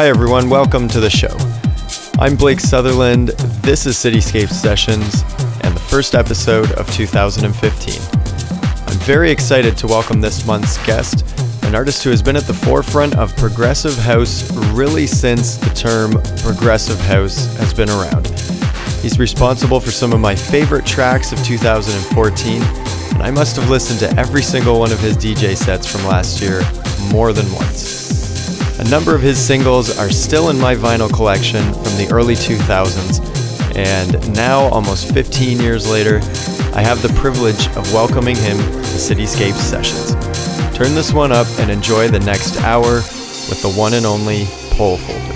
Hi everyone, welcome to the show. I'm Blake Sutherland, this is Cityscape Sessions, and the first episode of 2015. I'm very excited to welcome this month's guest, an artist who has been at the forefront of progressive house really since the term progressive house has been around. He's responsible for some of my favorite tracks of 2014, and I must have listened to every single one of his DJ sets from last year more than once. A number of his singles are still in my vinyl collection from the early 2000s, and now, almost 15 years later, I have the privilege of welcoming him to Cityscape Sessions. Turn this one up and enjoy the next hour with the one and only Pole Folder.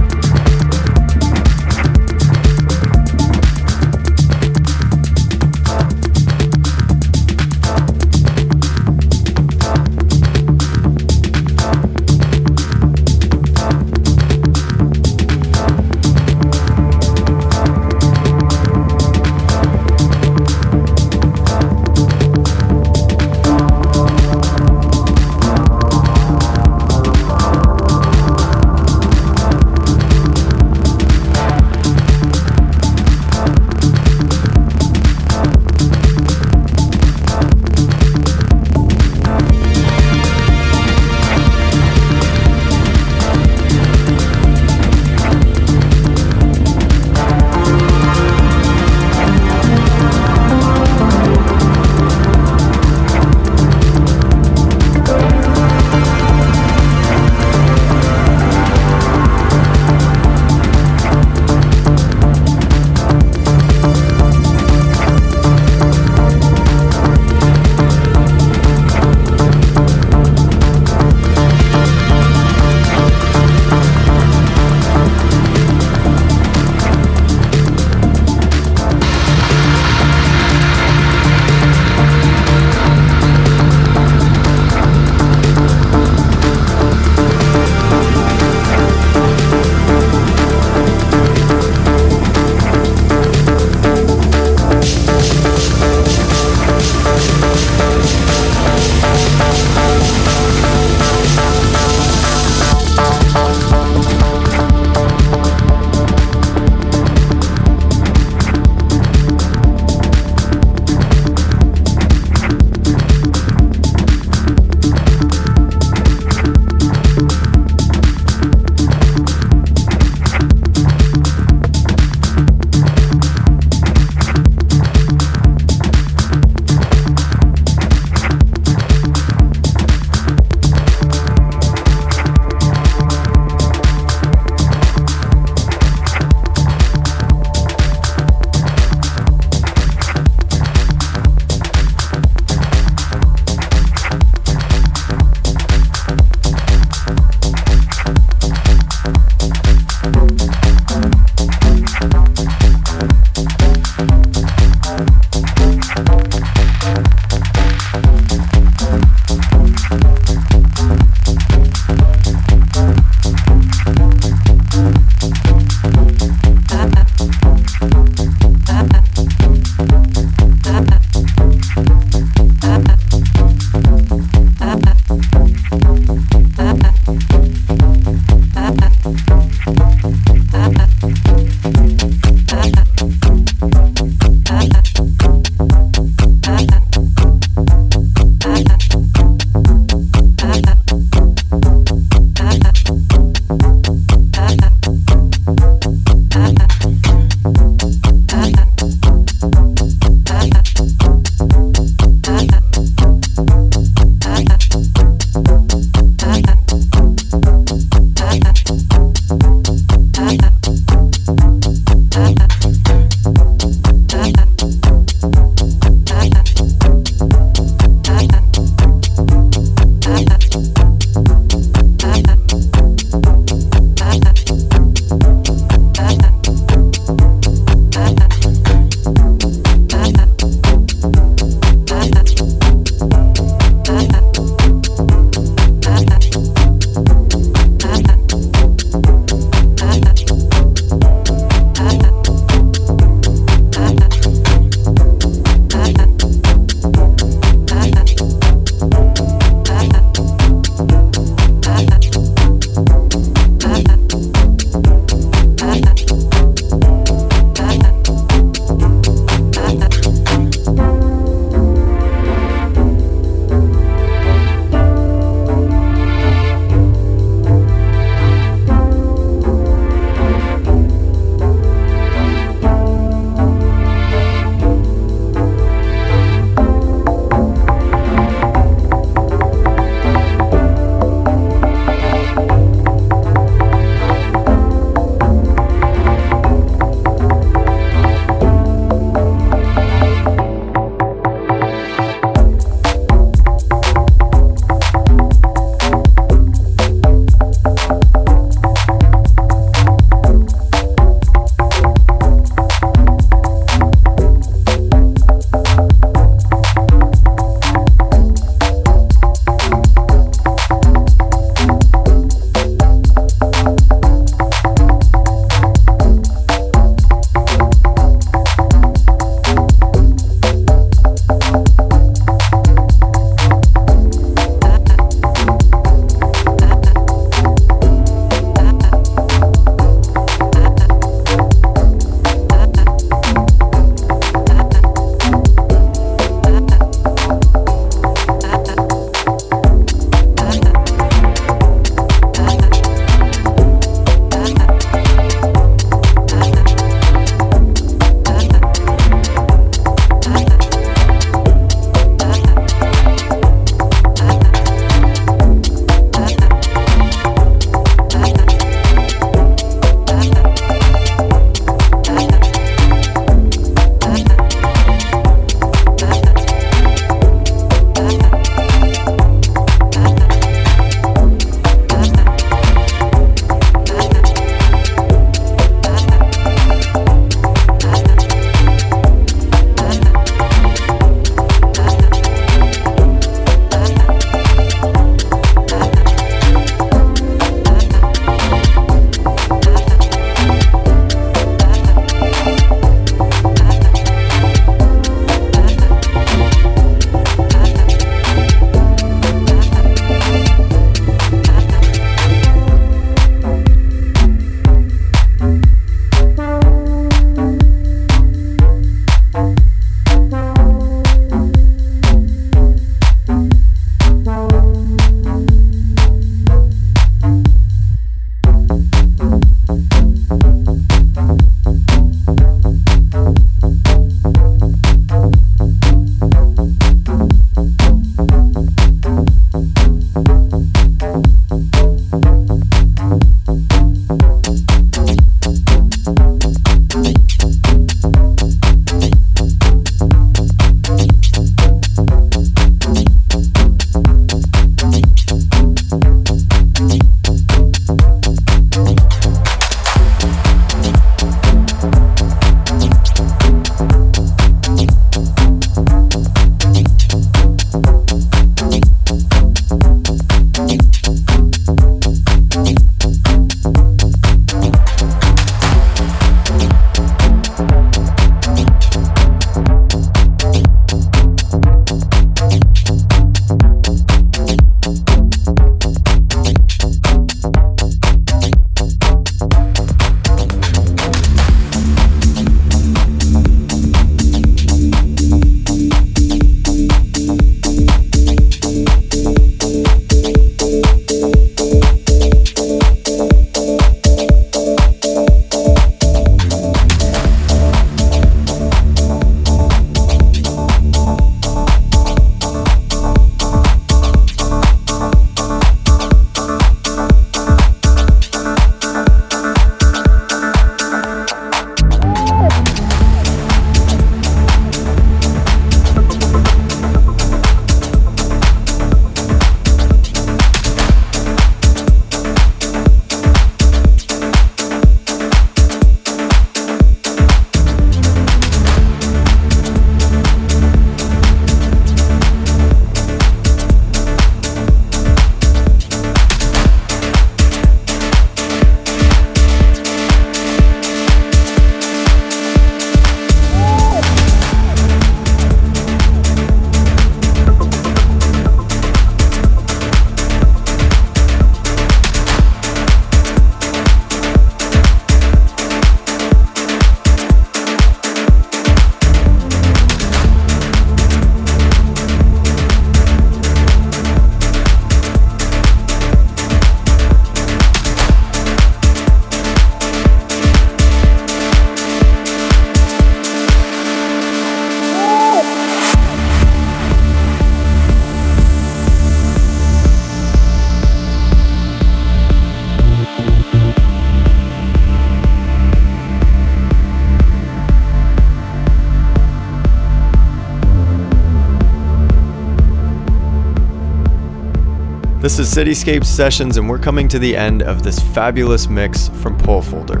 This is Cityscape Sessions, and we're coming to the end of this fabulous mix from Pole Folder.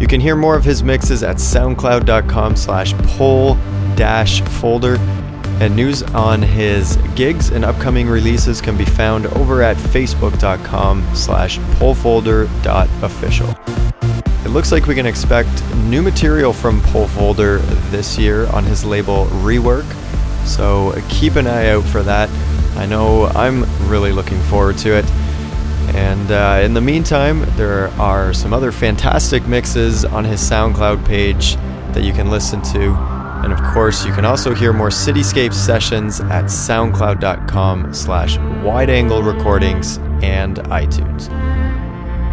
You can hear more of his mixes at soundcloud.com/pole-folder, and news on his gigs and upcoming releases can be found over at facebook.com/polefolder.official. It looks like we can expect new material from Pole Folder this year on his label Rework, so keep an eye out for that. I know I'm really looking forward to it. And in the meantime, there are some other fantastic mixes on his SoundCloud page that you can listen to. And of course, you can also hear more Cityscape Sessions at soundcloud.com/wideanglerecordings and iTunes.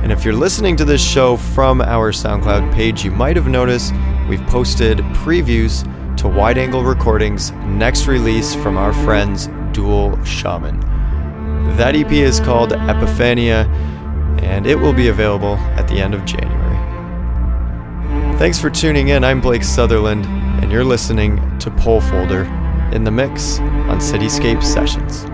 And if you're listening to this show from our SoundCloud page, you might have noticed we've posted previews to Wide Angle Recordings' next release from our friends Dual Shaman. That EP is called Epiphania, and it will be available at the end of January. Thanks for tuning in. I'm Blake Sutherland, and you're listening to Pole Folder in the Mix on Cityscape Sessions.